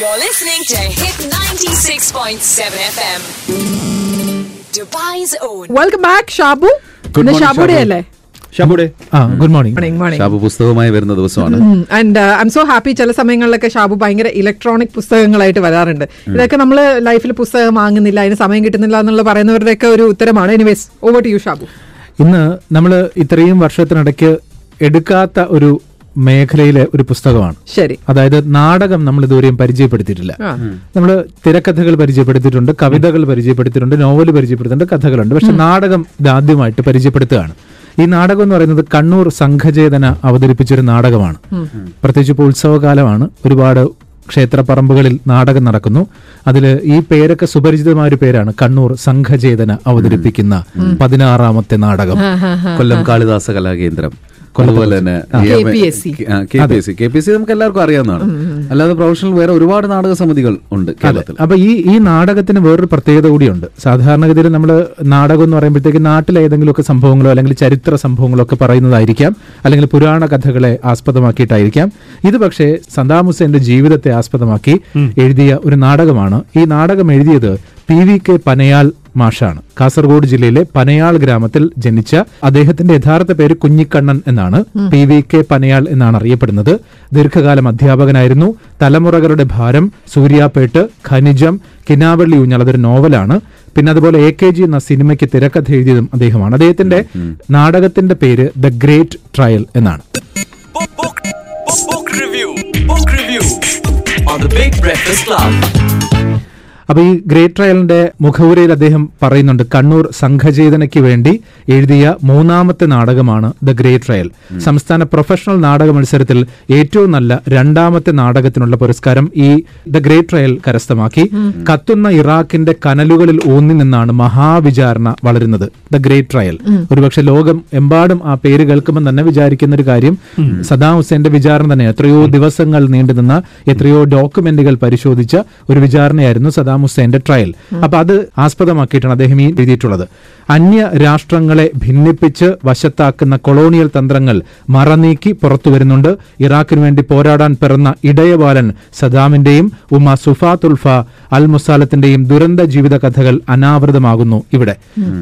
You're listening to Hit 96.7 FM. Dubai's own. Welcome back, Shabu. Good morning, Shabu. Good morning. Shabu പുസ്തകവുമായി വരുന്ന ദിവസമാണ്. And I am so happy. ചില സമയങ്ങളിലൊക്കെ ഷാബു ഭയങ്കര electronic പുസ്തകങ്ങളായിട്ട് വരാറുണ്ട്. ഇതൊക്കെ നമ്മൾ ലൈഫിൽ പുസ്തകം വാങ്ങുന്നില്ല, അതിന് സമയം കിട്ടുന്നില്ല എന്നുള്ള പറയുന്നവരുടെയൊക്കെ ഒരു ഉത്തരമാണ്. Anyways, over to you Shabu. ഇന്ന് നമ്മൾ ഇത്രയും വർഷത്തിനിടയ്ക്ക് എടുക്കാത്ത ഒരു മേഖലയിലെ ഒരു പുസ്തകമാണ്. ശരി. അതായത് നാടകം നമ്മൾ ഇതുവരെയും പരിചയപ്പെടുത്തിയിട്ടില്ല. നമ്മൾ തിരക്കഥകൾ പരിചയപ്പെടുത്തിയിട്ടുണ്ട്, കവിതകൾ പരിചയപ്പെടുത്തിയിട്ടുണ്ട്, നോവൽ പരിചയപ്പെടുത്തിയിട്ടുണ്ട്, കഥകളുണ്ട്. പക്ഷെ നാടകം ഇതാദ്യമായിട്ട് പരിചയപ്പെടുത്തുകയാണ്. ഈ നാടകം എന്ന് പറയുന്നത് കണ്ണൂർ സംഘചേതന അവതരിപ്പിച്ചൊരു നാടകമാണ്. പ്രത്യേകിച്ച് ഇപ്പോൾ ഉത്സവകാലമാണ്, ഒരുപാട് ക്ഷേത്രപ്പറമ്പുകളിൽ നാടകം നടക്കുന്നു. അതിൽ ഈ പേരൊക്കെ സുപരിചിതമായൊരു പേരാണ്, കണ്ണൂർ സംഘചേതന അവതരിപ്പിക്കുന്ന 16ാമത്തെ നാടകം. കൊല്ലം കാളിദാസ കലാ കേന്ദ്രം, അതുപോലെ തന്നെ KPSC നമുക്ക് എല്ലാവർക്കും അറിയാവുന്നതാണ്. അല്ലാതെ പ്രൊഫഷണൽ വേറെ ഒരുപാട് നാടക സമിതികൾ ഉണ്ട് കേരളത്തിൽ. അപ്പൊ ഈ നാടകത്തിന് വേറൊരു പ്രത്യേകത കൂടിയുണ്ട്. സാധാരണഗതിയിൽ നമ്മൾ നാടകം എന്ന് പറയുമ്പോഴത്തേക്ക് നാട്ടിലെ ഏതെങ്കിലുമൊക്കെ സംഭവങ്ങളോ അല്ലെങ്കിൽ ചരിത്ര സംഭവങ്ങളോ ഒക്കെ പറയുന്നതായിരിക്കാം, അല്ലെങ്കിൽ പുരാണ കഥകളെ ആസ്പദമാക്കിയിട്ടായിരിക്കാം. ഇത് പക്ഷേ സദ്ദാം ഹുസൈന്റെ ജീവിതത്തെ ആസ്പദമാക്കി എഴുതിയ ഒരു നാടകമാണ്. ഈ നാടകം എഴുതിയത് PVK പനയാൽ മാഷാണ്. കാസർഗോഡ് ജില്ലയിലെ പനയാൾ ഗ്രാമത്തിൽ ജനിച്ച അദ്ദേഹത്തിന്റെ യഥാർത്ഥ പേര് കുഞ്ഞിക്കണ്ണൻ എന്നാണ്. PVK പനയാൾ എന്നാണ് അറിയപ്പെടുന്നത്. ദീർഘകാലം അധ്യാപകനായിരുന്നു. തലമുറകളുടെ ഭാരം, സൂര്യാപേട്ട്, ഖനിജം, കിനാവള്ളി ഊഞ്ഞാൽ, അതൊരു നോവലാണ്. പിന്നെ അതുപോലെ AKG എന്ന സിനിമയ്ക്ക് തിരക്കഥ എഴുതിയതും അദ്ദേഹമാണ്. അദ്ദേഹത്തിന്റെ നാടകത്തിന്റെ പേര് ദ ഗ്രേറ്റ് ട്രയൽ എന്നാണ്. അപ്പൊ ഈ ഗ്രേറ്റ് ട്രയലിന്റെ മുഖവുരയിൽ അദ്ദേഹം പറയുന്നുണ്ട്, കണ്ണൂർ സംഘചേതനയ്ക്ക് വേണ്ടി എഴുതിയ 3ാമത്തെ നാടകമാണ് ദ ഗ്രേറ്റ് ട്രയൽ. സംസ്ഥാന പ്രൊഫഷണൽ നാടക മത്സരത്തിൽ ഏറ്റവും നല്ല 2ാമത്തെ നാടകത്തിനുള്ള പുരസ്കാരം ഈ ദ ഗ്രേറ്റ് ട്രയൽ കരസ്ഥമാക്കി. കത്തുന്ന ഇറാഖിന്റെ കനലുകളിൽ ഊന്നി നിന്നാണ് മഹാവിചാരണ വളരുന്നത്. The great trial. ഒരുപക്ഷെ ലോകം എമ്പാടും ആ പേര് കേൾക്കുമ്പോൾ തന്നെ വിചാരിക്കുന്ന ഒരു കാര്യം സദ്ദാം ഹുസൈന്റെ വിചാരണ തന്നെ. എത്രയോ ദിവസങ്ങൾ നീണ്ടുനിന്ന, എത്രയോ ഡോക്യുമെന്റുകൾ പരിശോധിച്ച ഒരു വിചാരണയായിരുന്നു സദ്ദാം ഹുസൈന്റെ ട്രയൽ. അപ്പൊ അത് ആസ്പദമാക്കിയിട്ടാണ് അദ്ദേഹം ഈ എഴുതിയിട്ടുള്ളത്. അന്യ രാഷ്ട്രങ്ങളെ ഭിന്നിപ്പിച്ച് വശത്താക്കുന്ന കൊളോണിയൽ തന്ത്രങ്ങൾ മറനീക്കി പുറത്തു വരുന്നുണ്ട്. ഇറാഖിനു വേണ്ടി പോരാടാൻ പിറന്ന ഇടയബാലൻ സദ്ദാമിന്റെയും ഉമ്മ സുഫാത്തുൽഫ അൽ മുസാലത്തിന്റെയും ദുരന്ത ജീവിത കഥകൾ അനാവൃതമാകുന്നു ഇവിടെ.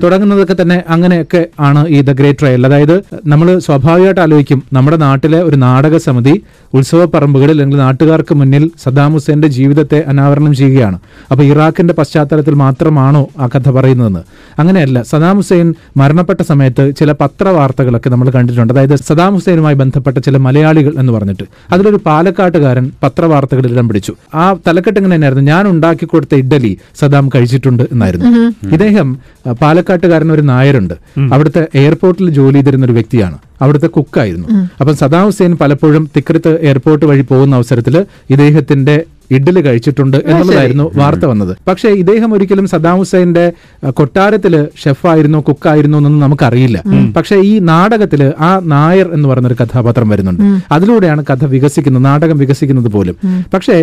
തുടങ്ങുന്നതൊക്കെ തന്നെ അങ്ങനെയൊക്കെ ആണ് ഈ ദ ഗ്രേറ്റ് ട്രയൽ. അതായത് നമ്മൾ സ്വാഭാവികമായിട്ട് ആലോചിക്കും, നമ്മുടെ നാട്ടിലെ ഒരു നാടക സമിതി ഉത്സവപ്പറമ്പുകളിൽ അല്ലെങ്കിൽ നാട്ടുകാർക്ക് മുന്നിൽ സദ്ദാം ഹുസൈന്റെ ജീവിതത്തെ അനാവരണം ചെയ്യുകയാണ്. അപ്പൊ ഇറാഖിന്റെ പശ്ചാത്തലത്തിൽ മാത്രമാണോ ആ കഥ പറയുന്നതെന്ന്? അങ്ങനെയല്ല. സദ്ദാം ഹുസൈൻ മരണപ്പെട്ട സമയത്ത് ചില പത്രവാർത്തകളൊക്കെ നമ്മൾ കണ്ടിട്ടുണ്ട്. അതായത് സദ്ദാം ഹുസൈനുമായി ബന്ധപ്പെട്ട ചില മലയാളികൾ എന്ന് പറഞ്ഞിട്ട് അതിലൊരു പാലക്കാട്ടുകാരൻ പത്രവാർത്തകളിൽ ഇടം പിടിച്ചു. ആ തലക്കെട്ട് ഇങ്ങനെ തന്നെയായിരുന്നു, ഞാൻ ഉണ്ടാക്കി കൊടുത്ത ഇഡ്ഡലി സദ്ദാം കഴിച്ചിട്ടുണ്ട് എന്നായിരുന്നു. ഇദ്ദേഹം പാലക്കാട്ടുകാരൻ, ഒരു നായരുണ്ട്, അവിടുത്തെ എയർപോർട്ടിൽ ജോലി ചെയ്തിരുന്ന ഒരു വ്യക്തിയാണ്, അവിടുത്തെ കുക്കായിരുന്നു. അപ്പം സദ്ദാം ഹുസൈൻ പലപ്പോഴും തിക്രിത്ത് എയർപോർട്ട് വഴി പോകുന്ന അവസരത്തിൽ ഇദ്ദേഹത്തിന്റെ ഇഡ്ഡലി കഴിച്ചിട്ടുണ്ട് എന്നുള്ളതായിരുന്നു വാർത്ത വന്നത്. പക്ഷേ ഇദ്ദേഹം ഒരിക്കലും സദ്ദാം ഹുസൈന്റെ കൊട്ടാരത്തില് ഷെഫായിരുന്നോ കുക്കായിരുന്നോ എന്നൊന്നും നമുക്കറിയില്ല. പക്ഷെ ഈ നാടകത്തില് ആ നായർ എന്ന് പറയുന്നൊരു കഥാപാത്രം വരുന്നുണ്ട്. അതിലൂടെയാണ് കഥ വികസിക്കുന്നത്, നാടകം വികസിക്കുന്നത് പോലും. പക്ഷേ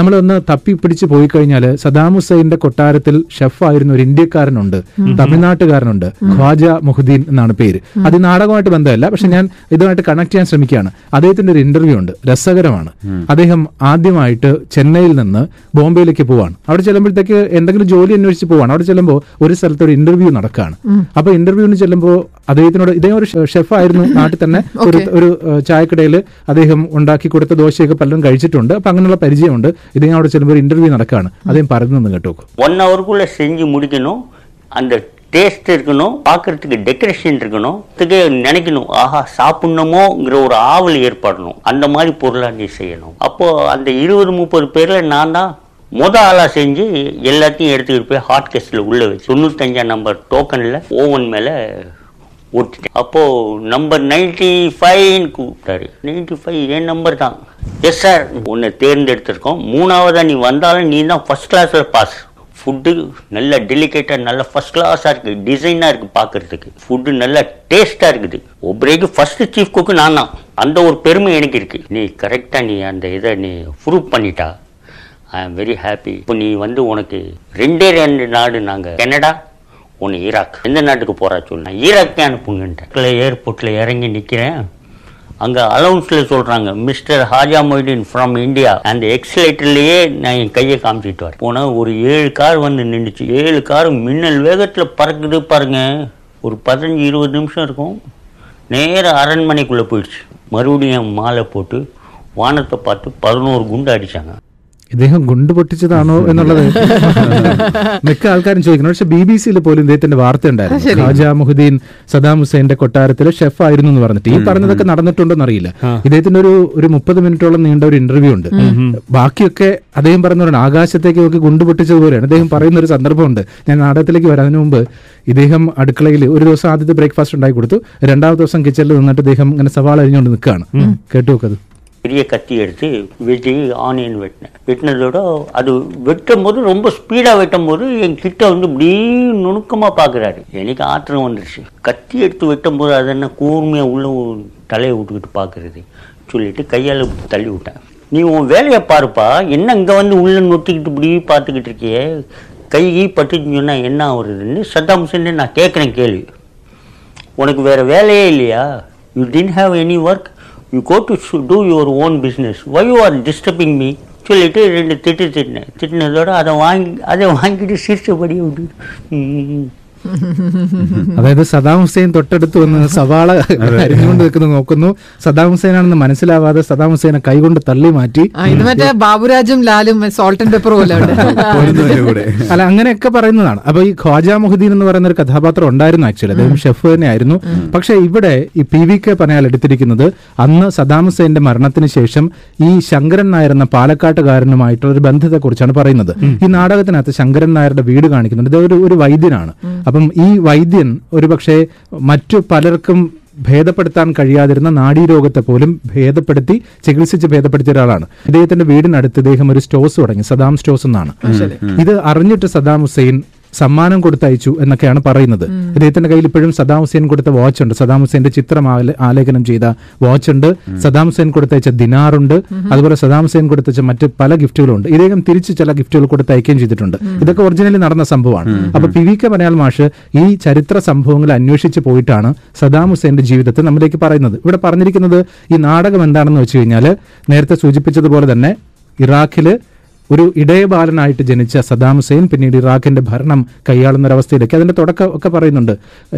നമ്മളൊന്ന് തപ്പിപ്പിടിച്ച് പോയി കഴിഞ്ഞാൽ സദ്ദാം ഹുസൈന്റെ കൊട്ടാരത്തിൽ ഷെഫായിരുന്ന ഒരു ഇന്ത്യക്കാരനുണ്ട്, തമിഴ്നാട്ടുകാരനുണ്ട്, ഖ്വാജ മുഹ്യുദ്ദീൻ എന്നാണ് പേര്. അത് നാടകമായിട്ട് ബന്ധമല്ല, പക്ഷെ ഞാൻ ഇതുമായിട്ട് കണക്ട് ചെയ്യാൻ ശ്രമിക്കുകയാണ്. അദ്ദേഹത്തിന്റെ ഒരു ഇന്റർവ്യൂ ഉണ്ട്, രസകരമാണ്. അദ്ദേഹം ആദ്യമായിട്ട് ചെന്നൈയിൽ നിന്ന് ബോംബെയിലേക്ക് പോവാണ്. അവിടെ ചെല്ലുമ്പോഴത്തേക്ക് എന്തെങ്കിലും ജോലി അന്വേഷിച്ച് പോവാണ്. അവിടെ ചെല്ലുമ്പോൾ ഒരു സ്ഥലത്ത് ഒരു ഇന്റർവ്യൂ നടക്കുകയാണ്. അപ്പൊ ഇന്റർവ്യൂവിന് ചെല്ലുമ്പോൾ അദ്ദേഹത്തിനോട്, ഇദ്ദേഹം ഒരു ഷെഫായിരുന്നു, നാട്ടിൽ തന്നെ ഒരു ചായക്കടയിൽ അദ്ദേഹം ഉണ്ടാക്കി കൊടുത്ത ദോശയൊക്കെ പലരും കഴിച്ചിട്ടുണ്ട്. അപ്പൊ അങ്ങനെയുള്ള പരിചയമുണ്ട്. ഇദ്ദേഹം അവിടെ ചെല്ലുമ്പോൾ ഒരു ഇന്റർവ്യൂ നടക്കുകയാണ്. അദ്ദേഹം പറഞ്ഞു കേട്ടോ, 1 hour செஞ்சு முடிக்கணும், அந்த டேஸ்ட் இருக்கணும், பார்க்கறதுக்கு டெக்கரேஷன் இருக்கணும், அதுக்கு நினைக்கணும், ஆஹா சாப்பிடணுமோங்கிற ஒரு ஆவல் ஏற்படணும். அந்த மாதிரி பொருளாக நீ செய்யணும். அப்போது அந்த 20-30 பேரில் நான் தான் மொதல் ஆளாக செஞ்சு எல்லாத்தையும் எடுத்துக்கிட்டு போய் ஹாட் கேஸில் உள்ளே வச்சு 95 number டோக்கனில் ஓவன் மேலே ஓட்டிட்டேன். அப்போது நம்பர் 95 கூப்பிட்டாரு. 95 என் நம்பர் தான். எஸ் சார், உன்னை தேர்ந்தெடுத்திருக்கோம், 3வது நீ வந்தாலும் நீ தான் ஃபஸ்ட் கிளாஸில் பாஸ். ஃபுட்டு நல்லா டெலிகேட்டாக நல்லா ஃபஸ்ட் கிளாஸாக இருக்குது, டிசைனாக இருக்குது, பார்க்குறதுக்கு ஃபுட்டு நல்லா டேஸ்ட்டாக இருக்குது. ஒவ்வொருக்கு ஃபஸ்ட்டு சீஃப் குக்கு நான் தான். அந்த ஒரு பெருமை எனக்கு இருக்குது. நீ கரெக்டாக நீ அந்த இதை நீ ப்ரூவ் பண்ணிட்டா. ஐ ஆம் வெரி ஹாப்பி. இப்போ நீ வந்து உனக்கு 2 நாடு நாங்கள், கனடா ஒன்று ஈராக். எந்த நாட்டுக்கு போகிறா சொல்லு. நான் ஈராக்கே அனுப்புங்கன்ட்டேன். ஏர்போர்ட்டில் இறங்கி நிற்கிறேன். அங்கே அலவுன்ஸில் சொல்கிறாங்க mister Haja Moideen from India. அந்த எக்ஸலேட்டர்லேயே நான் என் கையை காமிச்சிட்டு வரேன். போனால் ஒரு 7 கார் வந்து நின்றுச்சு. 7 காரும் மின்னல் வேகத்தில் பறக்குது பாருங்க. ஒரு 15-20 நிமிஷம் இருக்கும். நேராக அரண்மனைக்குள்ளே போயிடுச்சு. மறுபடியும் மாலை போட்டு வானத்தை பார்த்து 11 குண்டு அடித்தாங்க. ഇദ്ദേഹം ഗുണ്ട് പൊട്ടിച്ചതാണോ എന്നുള്ളത് മിക്ക ആൾക്കാരും ചോദിക്കുന്നു. പക്ഷെ BBC പോലും ഇദ്ദേഹത്തിന്റെ വാർത്ത ഉണ്ടായിരുന്നു. ഖ്വാജ മുഹിയുദ്ദീൻ സദാം ഹുസൈന്റെ കൊട്ടാരത്തിലെ ഷെഫ് ആയിരുന്നു എന്ന് പറഞ്ഞിട്ട്. ഈ പറഞ്ഞതൊക്കെ നടന്നിട്ടുണ്ടോന്ന് അറിയില്ല. ഇദ്ദേഹത്തിന്റെ ഒരു 30 മിനിറ്റോളം നീണ്ട ഒരു ഇന്റർവ്യൂ ഉണ്ട്. ബാക്കിയൊക്കെ അദ്ദേഹം പറഞ്ഞവരാണ്. ആകാശത്തേക്ക് നോക്കി ഗുണ്ട് പൊട്ടിച്ചതുപോലെയാണ് അദ്ദേഹം പറയുന്ന ഒരു സന്ദർഭമുണ്ട്. ഞാൻ നാടകത്തിലേക്ക് വരാതിന് മുമ്പ് ഇദ്ദേഹം അടുക്കളയിൽ ഒരു ദിവസം ആദ്യത്തെ ബ്രേക്ക്ഫാസ്റ്റ് ഉണ്ടാക്കി കൊടുത്തു. രണ്ടാമത്തെ ദിവസം കിച്ചണിൽ നിന്നിട്ട് ഇദ്ദേഹം ഇങ്ങനെ സവാള അരിഞ്ഞുകൊണ്ട് നിൽക്കുകയാണ്. കേട്ടു നോക്കത്. பெரிய கத்தி எடுத்து வெட்டி ஆனியன் வெட்டினேன். வெட்டினதோட அது வெட்டும் போது ரொம்ப ஸ்பீடாக வெட்டும் போது என் கிட்ட வந்து இப்படி நுணுக்கமாக பார்க்குறாரு. எனக்கு ஆத்திரம் வந்துடுச்சு. கத்தி எடுத்து வெட்டும் போது அது என்ன கூர்மையாக உள்ள தலையை விட்டுக்கிட்டு பார்க்குறது சொல்லிட்டு கையால் தள்ளி விட்டேன். நீ உன் வேலையை பாருப்பா, என்ன இங்கே வந்து உள்ளே நொட்டிக்கிட்டு இப்படி பார்த்துக்கிட்டு இருக்கியே, கை பட்டுச்சுன்னு சொன்னால் என்ன ஆகுறதுன்னு சதாம் ஹுசேன் நான் கேட்குறேன் கேள்வி. உனக்கு வேறு வேலையே இல்லையா? You didn't have any work, you go to do your own business, why you are disturbing me சொல்லிட்டு 2 திட்டினதோட அதை வாங்கிட்டு சிரிச்சபடி அப்படி. അതായത് സദാം ഹുസൈൻ തൊട്ടടുത്ത് വന്ന് സവാള അരിഞ്ഞുകൊണ്ട് നിൽക്കുന്നത് നോക്കുന്നു. സദാം ഹുസൈൻ ആണെന്ന് മനസ്സിലാവാതെ സദാം ഹുസൈനെ കൈകൊണ്ട് തള്ളി മാറ്റി. മറ്റേ ബാബുരാജും ലാലും സോൾട്ട് ആൻഡ് പെപ്പർ പോലെ അല്ല, അങ്ങനെയൊക്കെ പറയുന്നതാണ്. അപ്പൊ ഈ ഖ്വാജ മുഹിയുദ്ദീൻ എന്ന് പറയുന്ന ഒരു കഥാപാത്രം ഉണ്ടായിരുന്നു. ആക്ച്വലി അദ്ദേഹം ഷെഫ് തന്നെ ആയിരുന്നു. പക്ഷെ ഇവിടെ ഈ PVK പനയാൽ എടുത്തിരിക്കുന്നത് അന്ന് സദാം ഹുസൈന്റെ മരണത്തിന് ശേഷം ഈ ശങ്കരൻ നായർ എന്ന പാലക്കാട്ടുകാരനുമായിട്ടുള്ള ഒരു ബന്ധത്തെ കുറിച്ചാണ് പറയുന്നത്. ഈ നാടകത്തിനകത്ത് ശങ്കരൻ നായരുടെ വീട് കാണിക്കുന്നുണ്ട്. ഇതൊരു വൈദ്യനാണ്. അപ്പം ഈ വൈദ്യൻ ഒരുപക്ഷെ മറ്റു പലർക്കും ഭേദപ്പെടുത്താൻ കഴിയാതിരുന്ന നാഡീരോഗത്തെ പോലും ഭേദപ്പെടുത്തിയ ഒരാളാണ്. ഇദ്ദേഹത്തിന്റെ വീടിനടുത്ത് ഇദ്ദേഹം ഒരു സ്റ്റോഴ്സ് തുടങ്ങി, സദാം സ്റ്റോഴ്സ് എന്നാണ്. ഇത് അറിഞ്ഞിട്ട് സദാം ഹുസൈൻ സമ്മാനം കൊടുത്തയച്ചു എന്നൊക്കെയാണ് പറയുന്നത്. ഇദ്ദേഹത്തിന്റെ കയ്യിൽ ഇപ്പോഴും സദാം ഹുസൈൻ കൊടുത്ത വാച്ച് ഉണ്ട്. സദാം ഹുസൈന്റെ ചിത്രം ആലേഖനം ചെയ്ത വാച്ച് ഉണ്ട്. സദാം ഹുസൈൻ കൊടുത്തയച്ച ദിനാറുണ്ട്. അതുപോലെ സദാം ഹുസൈൻ കൊടുത്തയച്ച മറ്റ് പല ഗിഫ്റ്റുകളുണ്ട്. ഇദ്ദേഹം തിരിച്ച് ചില ഗിഫ്റ്റുകൾ കൊടുത്തയക്കുകയും ചെയ്തിട്ടുണ്ട്. ഇതൊക്കെ ഒറിജിനലി നടന്ന സംഭവമാണ്. അപ്പൊ PVK പനയാൽ മാഷ് ഈ ചരിത്ര സംഭവങ്ങൾ അന്വേഷിച്ച് പോയിട്ടാണ് സദാം ഹുസൈന്റെ ജീവിതത്തെ നമ്മിലേക്ക് പറയുന്നത്. ഇവിടെ പറഞ്ഞിരിക്കുന്നത് ഈ നാടകം എന്താണെന്ന് വെച്ച് കഴിഞ്ഞാൽ, നേരത്തെ സൂചിപ്പിച്ചതുപോലെ തന്നെ ഇറാഖില് ഒരു ഇടയബാലനായിട്ട് ജനിച്ച സദാം ഹുസൈൻ പിന്നീട് ഇറാഖിന്റെ ഭരണം കൈയാളുന്ന ഒരവസ്ഥയിലേക്ക്. അതിന്റെ തുടക്കം ഒക്കെ പറയുന്നുണ്ട്.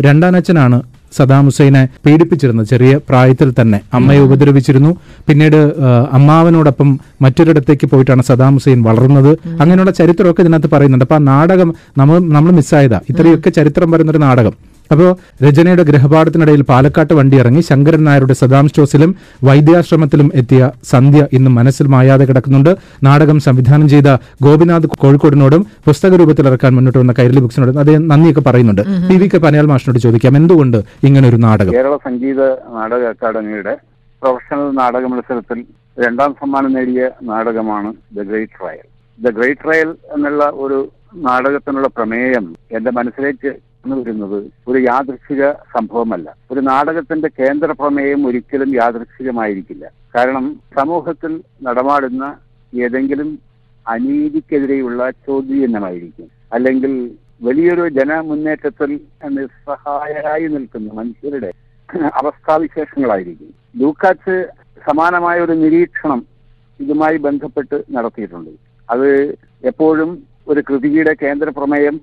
രണ്ടാനച്ഛനാണ് സദാം ഹുസൈനെ പീഡിപ്പിച്ചിരുന്നത്. ചെറിയ പ്രായത്തിൽ തന്നെ അമ്മയെ ഉപദ്രവിച്ചിരുന്നു. പിന്നീട് അമ്മാവനോടൊപ്പം മറ്റൊരിടത്തേക്ക് പോയിട്ടാണ് സദാം ഹുസൈൻ വളർന്നത്. അങ്ങനെയുള്ള ചരിത്രമൊക്കെ ഇതിനകത്ത് പറയുന്നുണ്ട്. അപ്പൊ ആ നാടകം നമ്മൾ മിസ്സായതാ. ഇത്രയൊക്കെ ചരിത്രം പറയുന്നൊരു നാടകം. അപ്പോൾ രചനയുടെ ഗ്രഹപാഠത്തിനിടയിൽ പാലക്കാട്ട് വണ്ടി ഇറങ്ങി ശങ്കരൻ നായരുടെ സദാം സ്റ്റോസിലും വൈദ്യാശ്രമത്തിലും എത്തിയ സന്ധ്യ ഇന്നും മനസ്സിൽ മായാതെ കിടക്കുന്നുണ്ട്. നാടകം സംവിധാനം ചെയ്ത ഗോപിനാഥ് കോഴിക്കോടിനോടും പുസ്തക രൂപത്തിലിറക്കാൻ മുന്നോട്ട് വന്ന കൈരളി ബുക്സിനോടും അതേ നന്ദിയൊക്കെ പറയുന്നുണ്ട്. PVK പനയാൽ മാഷിനോട് ചോദിക്കാം, എന്തുകൊണ്ട് ഇങ്ങനെ ഒരു നാടകം? കേരള സംഗീത നാടക അക്കാദമിയുടെ പ്രൊഫഷണൽ നാടക മത്സരത്തിൽ 2ാം സമ്മാനം നേടിയ നാടകമാണ് the great trial. The great trial എന്നുള്ള ഒരു നാടകത്തിനുള്ള പ്രമേയം എന്റെ മനസ്സിലേക്ക് വരുന്നത് ഒരു യാദൃച്ഛിക സംഭവമല്ല. ഒരു നാടകത്തിന്റെ കേന്ദ്ര പ്രമേയം ഒരിക്കലും യാദൃച്ഛികമായിരിക്കില്ല. കാരണം സമൂഹത്തിൽ നടമാടുന്ന ഏതെങ്കിലും അനീതിക്കെതിരെയുള്ള ചോദ്യചിഹ്നമായിരിക്കും, അല്ലെങ്കിൽ വലിയൊരു ജനമുന്നേറ്റത്തിൽ നിസ്സഹായരായി നിൽക്കുന്ന മനുഷ്യരുടെ അവസ്ഥാവിശേഷങ്ങളായിരിക്കും. ലൂക്കാച്ച് സമാനമായ ഒരു നിരീക്ഷണം ഇതുമായി ബന്ധപ്പെട്ട് നടത്തിയിട്ടുണ്ട്. അത് എപ്പോഴും ഒരു കൃതിയുടെ കേന്ദ്ര പ്രമേയം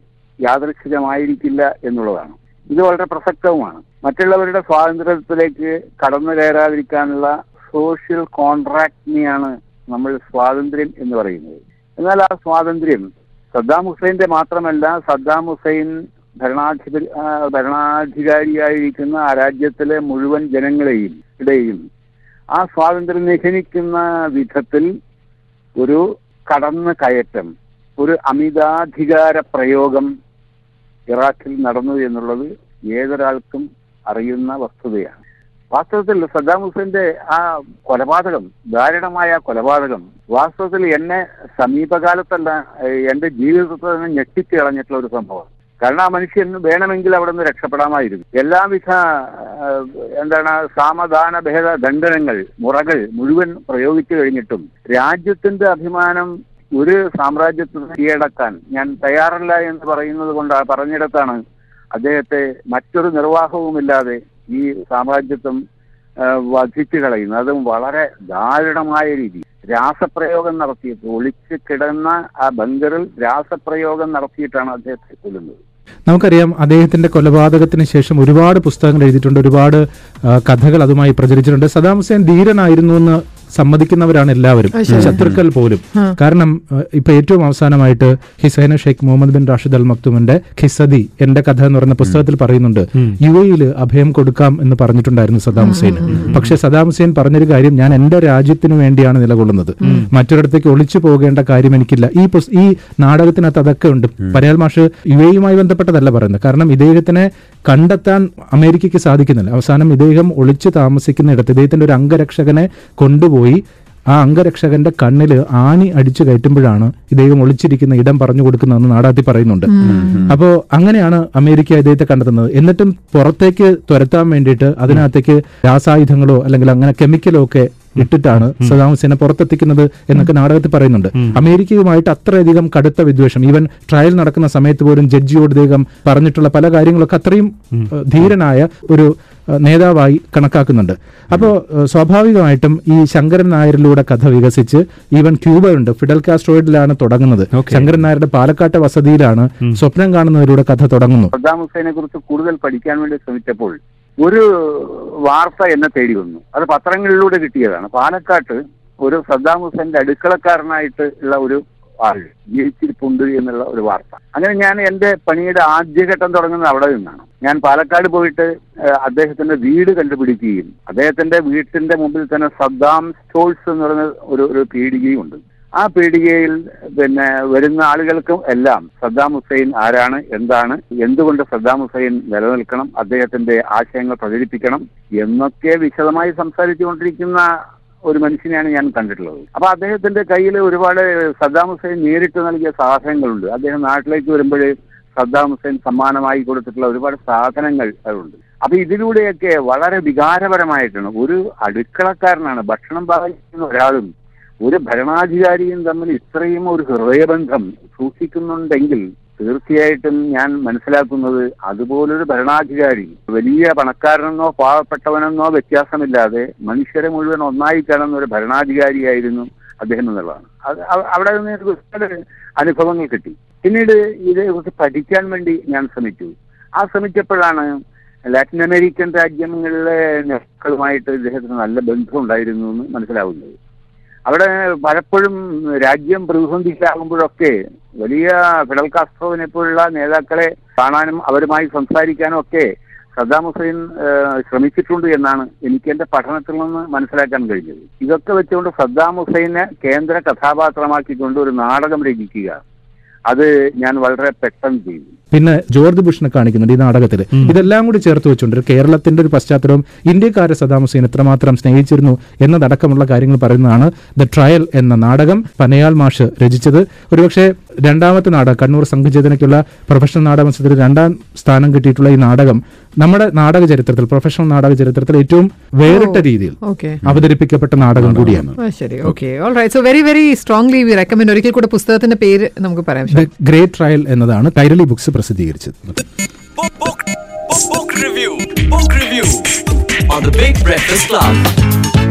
യാദൃച്ഛികമായിരിക്കില്ല എന്നുള്ളതാണ്. ഇത് വളരെ പ്രസക്തവുമാണ്. മറ്റുള്ളവരുടെ സ്വാതന്ത്ര്യത്തിലേക്ക് കടന്നു കയറാതിരിക്കാനുള്ള സോഷ്യൽ കോൺട്രാക്റ്റിനെയാണ് നമ്മൾ സ്വാതന്ത്ര്യം എന്ന് പറയുന്നത്. എന്നാൽ ആ സ്വാതന്ത്ര്യം സദ്ദാം ഹുസൈന്റെ മാത്രമല്ല, സദ്ദാം ഹുസൈൻ ഭരണാധികാരിയായിരിക്കുന്ന ആ രാജ്യത്തിലെ മുഴുവൻ ജനങ്ങളെയും ഇടയിലും ആ സ്വാതന്ത്ര്യം നിഷേധിക്കുന്ന വിധത്തിൽ ഒരു കടന്നു കയറ്റം, ഒരു അമിതാധികാര പ്രയോഗം ഇറാഖിൽ നടന്നു എന്നുള്ളത് ഏതൊരാൾക്കും അറിയുന്ന വസ്തുതയാണ്. വാസ്തവത്തിൽ സദ്ദാം ഹുസൈന്റെ ആ കൊലപാതകം, ദാരുണമായ കൊലപാതകം, വാസ്തവത്തിൽ എന്നെ സമീപകാലത്തല്ല, എന്റെ ജീവിതത്തിൽ തന്നെ ഞെട്ടിച്ച് കളഞ്ഞിട്ടുള്ള ഒരു സംഭവം. കാരണം ആ മനുഷ്യൻ വേണമെങ്കിൽ അവിടെ നിന്ന് രക്ഷപ്പെടാമായിരുന്നു. എല്ലാവിധ സാമദാന ഭേദ ദണ്ഡനങ്ങൾ, മുറകൾ മുഴുവൻ പ്രയോഗിച്ചു കഴിഞ്ഞിട്ടും രാജ്യത്തിന്റെ അഭിമാനം ഒരു സാമ്രാജ്യത്തിന് കീഴടക്കാൻ ഞാൻ തയ്യാറല്ല എന്ന് പറയുന്നത് കൊണ്ട് പറഞ്ഞിടത്താണ് അദ്ദേഹത്തെ മറ്റൊരു നിർവാഹവുമില്ലാതെ ഈ സാമ്രാജ്യത്വം വധിച്ചു കളയുന്നു. അതും വളരെ ദാരുണമായ രീതിയിൽ രാസപ്രയോഗം നടത്തിയിട്ട്, ഒളിച്ചു കിടന്ന ആ ബങ്കറിൽ രാസപ്രയോഗം നടത്തിയിട്ടാണ് അദ്ദേഹത്തെ കൊല്ലുന്നത്. നമുക്കറിയാം അദ്ദേഹത്തിന്റെ കൊലപാതകത്തിന് ശേഷം ഒരുപാട് പുസ്തകങ്ങൾ എഴുതിയിട്ടുണ്ട്, ഒരുപാട് കഥകൾ അതുമായി പ്രചരിച്ചിട്ടുണ്ട്. സദാം ഹുസൈൻ ധീരനായിരുന്നു എന്ന് സമ്മതിക്കുന്നവരാണ് എല്ലാവരും, ശത്രുക്കൾ പോലും. കാരണം ഇപ്പൊ ഏറ്റവും അവസാനമായിട്ട് his highness Sheikh Mohammed bin Rashid Al മക്തൂമിന്റെ ഖിസദി എന്റെ കഥ എന്ന് പറയുന്ന പുസ്തകത്തിൽ പറയുന്നുണ്ട്, യുഎഇയിൽ അഭയം കൊടുക്കാം എന്ന് പറഞ്ഞിട്ടുണ്ടായിരുന്നു സദാം ഹുസൈൻ. പക്ഷെ സദാം ഹുസൈൻ പറഞ്ഞൊരു കാര്യം, ഞാൻ എന്റെ രാജ്യത്തിന് വേണ്ടിയാണ് നിലകൊള്ളുന്നത്, മറ്റൊരിടത്തേക്ക് ഒളിച്ചു പോകേണ്ട കാര്യം എനിക്കില്ല. ഈ നാടകത്തിനകത്ത് അതൊക്കെ ഉണ്ട്. പനയാൽ മാഷ് യുഎഇയുമായി ബന്ധപ്പെട്ടതല്ല പറയുന്നത്, കാരണം ഇദ്ദേഹത്തിനെ കണ്ടെത്താൻ അമേരിക്കയ്ക്ക് സാധിക്കുന്നില്ല. അവസാനം ഇദ്ദേഹം ഒളിച്ചു താമസിക്കുന്ന ഇടത്ത് ഇദ്ദേഹത്തിന്റെ ഒരു അംഗരക്ഷകനെ കൊണ്ടുപോയി ആ അംഗരക്ഷകന്റെ കണ്ണിൽ ആണി അടിച്ചു കയറ്റുമ്പോഴാണ് ഇദ്ദേഹം ഒളിച്ചിരിക്കുന്ന ഇടം പറഞ്ഞു കൊടുക്കുന്നതെന്ന് നാടകത്തിൽ പറയുന്നുണ്ട്. അപ്പോൾ അങ്ങനെയാണ് അമേരിക്ക ഇദ്ദേഹത്തെ കണ്ടെത്തുന്നത്. എന്നിട്ടും പുറത്തേക്ക് തുരത്താൻ വേണ്ടിയിട്ട് അതിനകത്തേക്ക് രാസായുധങ്ങളോ അല്ലെങ്കിൽ അങ്ങനെ കെമിക്കലോ ഒക്കെ ഇട്ടിട്ടാണ് സദാം ഹുസൈനെ പുറത്തെത്തിക്കുന്നത് എന്നൊക്കെ നാടകത്തിൽ പറയുന്നുണ്ട്. അമേരിക്കയുമായിട്ട് അത്രയധികം കടുത്ത വിദ്വേഷം, ഈവൻ ട്രയൽ നടക്കുന്ന സമയത്ത് പോലും ജഡ്ജിയോട് ഇദ്ദേഹം പറഞ്ഞിട്ടുള്ള പല കാര്യങ്ങളൊക്കെ അത്രയും ധീരനായ ഒരു നേതാവായി കണക്കാക്കുന്നുണ്ട്. അപ്പോൾ സ്വാഭാവികമായിട്ടും ഈ ശങ്കരൻ നായരിലൂടെ കഥ വികസിച്ച് ഈവൻ ക്യൂബയുണ്ട്, ഫിഡൽ കാസ്ട്രോയിഡിലാണ് തുടങ്ങുന്നത്. ശങ്കരൻ നായരുടെ പാലക്കാട്ടെ വസതിയിലാണ് സ്വപ്നം കാണുന്നവരുടെ കഥ തുടങ്ങുന്നു. സദ്ദാം ഹുസൈനെ കുറിച്ച് കൂടുതൽ പഠിക്കാൻ വേണ്ടി ശ്രമിച്ചപ്പോൾ ഒരു വാർത്ത എന്നെ തേടി വന്നു. അത് പത്രങ്ങളിലൂടെ കിട്ടിയതാണ്. പാലക്കാട്ട് ഒരു സദ്ദാം ഹുസൈന്റെ അടുക്കളക്കാരനായിട്ട് ഉള്ള ഒരു ആൾ ജീവിച്ചിരിപ്പുണ്ട് എന്നുള്ള ഒരു വാർത്ത. അങ്ങനെ ഞാൻ എന്റെ പണിയുടെ ആദ്യഘട്ടം തുടങ്ങുന്നത് അവിടെ നിന്നാണ്. ഞാൻ പാലക്കാട് പോയിട്ട് അദ്ദേഹത്തിന്റെ വീട് കണ്ടുപിടിക്കുകയും അദ്ദേഹത്തിന്റെ വീട്ടിന്റെ മുമ്പിൽ തന്നെ സദ്ദാം സ്റ്റോഴ്സ് എന്ന് പറയുന്ന ഒരു പീടികയും ഉണ്ട്. ആ പീടികയിൽ പിന്നെ വരുന്ന ആളുകൾക്കും എല്ലാം സദ്ദാം ഹുസൈൻ ആരാണ്, എന്താണ്, എന്തുകൊണ്ട് സദ്ദാം ഹുസൈൻ നിലനിൽക്കണം, അദ്ദേഹത്തിന്റെ ആശയങ്ങൾ പ്രചരിപ്പിക്കണം എന്നൊക്കെ വിശദമായി സംസാരിച്ചു കൊണ്ടിരിക്കുന്ന ഒരു മനുഷ്യനെയാണ് ഞാൻ കണ്ടിട്ടുള്ളത്. അപ്പൊ അദ്ദേഹത്തിന്റെ കയ്യിൽ ഒരുപാട് സദ്ദാം ഹുസൈൻ നേരിട്ട് നൽകിയ സാധനങ്ങളുണ്ട്. അദ്ദേഹം നാട്ടിലേക്ക് വരുമ്പോൾ സദ്ദാം ഹുസൈൻ സമ്മാനമായി കൊടുത്തിട്ടുള്ള ഒരുപാട് സാധനങ്ങൾ ഉണ്ട്. അപ്പൊ ഇതിലൂടെയൊക്കെ വളരെ വികാരപരമായിട്ടാണ് ഒരു അടുക്കളക്കാരനാണ് ഭക്ഷണം പാലിക്കുന്ന ഒരാളും ഒരു ഭരണാധികാരിയും തമ്മിൽ ഇത്രയും ഒരു ഹൃദയബന്ധം സൂക്ഷിക്കുന്നുണ്ടെങ്കിൽ തീർച്ചയായിട്ടും ഞാൻ മനസ്സിലാക്കുന്നത് അതുപോലൊരു ഭരണാധികാരി വലിയ പണക്കാരനെന്നോ പാവപ്പെട്ടവനെന്നോ വ്യത്യാസമില്ലാതെ മനുഷ്യരെ മുഴുവൻ ഒന്നായി കാണുന്ന ഒരു ഭരണാധികാരിയായിരുന്നു അദ്ദേഹം എന്നുള്ളതാണ്. അത് അവിടെ നിന്ന് ഒരുപാട് അനുഭവങ്ങൾ കിട്ടി. പിന്നീട് ഇതേക്കുറിച്ച് പഠിക്കാൻ വേണ്ടി ഞാൻ ശ്രമിച്ചു. ആ ശ്രമിച്ചപ്പോഴാണ് ലാറ്റിൻ അമേരിക്കൻ രാജ്യങ്ങളിലെ നേതാക്കളുമായിട്ട് ഇദ്ദേഹത്തിന് നല്ല ബന്ധമുണ്ടായിരുന്നു എന്ന് മനസ്സിലാവുന്നത്. അവിടെ പലപ്പോഴും രാജ്യം പ്രതിസന്ധിയിലാകുമ്പോഴൊക്കെ വലിയ ഫിഡൽ കാസ്ട്രോവിനെ പോലുള്ള നേതാക്കളെ കാണാനും അവരുമായി സംസാരിക്കാനും ഒക്കെ സദ്ദാം ഹുസൈൻ ശ്രമിച്ചിട്ടുണ്ട് എന്നാണ് എനിക്ക് എന്റെ പഠനത്തിൽ നിന്ന് മനസ്സിലാക്കാൻ കഴിഞ്ഞത്. ഇതൊക്കെ വെച്ചുകൊണ്ട് സദ്ദാം ഹുസൈനെ കേന്ദ്ര കഥാപാത്രമാക്കിക്കൊണ്ട് ഒരു നാടകം രചിക്കുക, അത് ഞാൻ വളരെ പെട്ടെന്ന് ചെയ്തു. പിന്നെ ജോർജ് ബുഷിനെ കാണിക്കുന്നുണ്ട് ഈ നാടകത്തിൽ. ഇതെല്ലാം കൂടി ചേർത്ത് വെച്ചുകൊണ്ട് കേരളത്തിന്റെ ഒരു പശ്ചാത്തലവും ഇന്ത്യക്കാരെ സദ്ദാം ഹുസൈൻ എത്രമാത്രം സ്നേഹിച്ചിരുന്നു എന്നതടക്കമുള്ള കാര്യങ്ങൾ പറയുന്നതാണ് ദ ട്രയൽ എന്ന നാടകം പനയാൽ മാഷ് രചിച്ചത്. ഒരുപക്ഷെ രണ്ടാമത്തെ നാടകം, കണ്ണൂർ സംഘചേതനയ്ക്കുള്ള പ്രൊഫഷണൽ നാടക മത്സരത്തിൽ രണ്ടാം സ്ഥാനം കിട്ടിയിട്ടുള്ള ഈ നാടകം നമ്മുടെ നാടക ചരിത്രത്തിൽ, പ്രൊഫഷണൽ നാടക ചരിത്രത്തിൽ ഏറ്റവും വേറിട്ട രീതിയിൽ അവതരിപ്പിക്കപ്പെട്ട നാടകം കൂടിയാണ്. ഒരിക്കൽ കൂടെ പുസ്തകത്തിന്റെ പേര് നമുക്ക് പറയാം, ദ ഗ്രേറ്റ് ട്രയൽ എന്നതാണ്. കൈരളി ബുക്സ് പ്രസിദ്ധീകരിച്ചത്.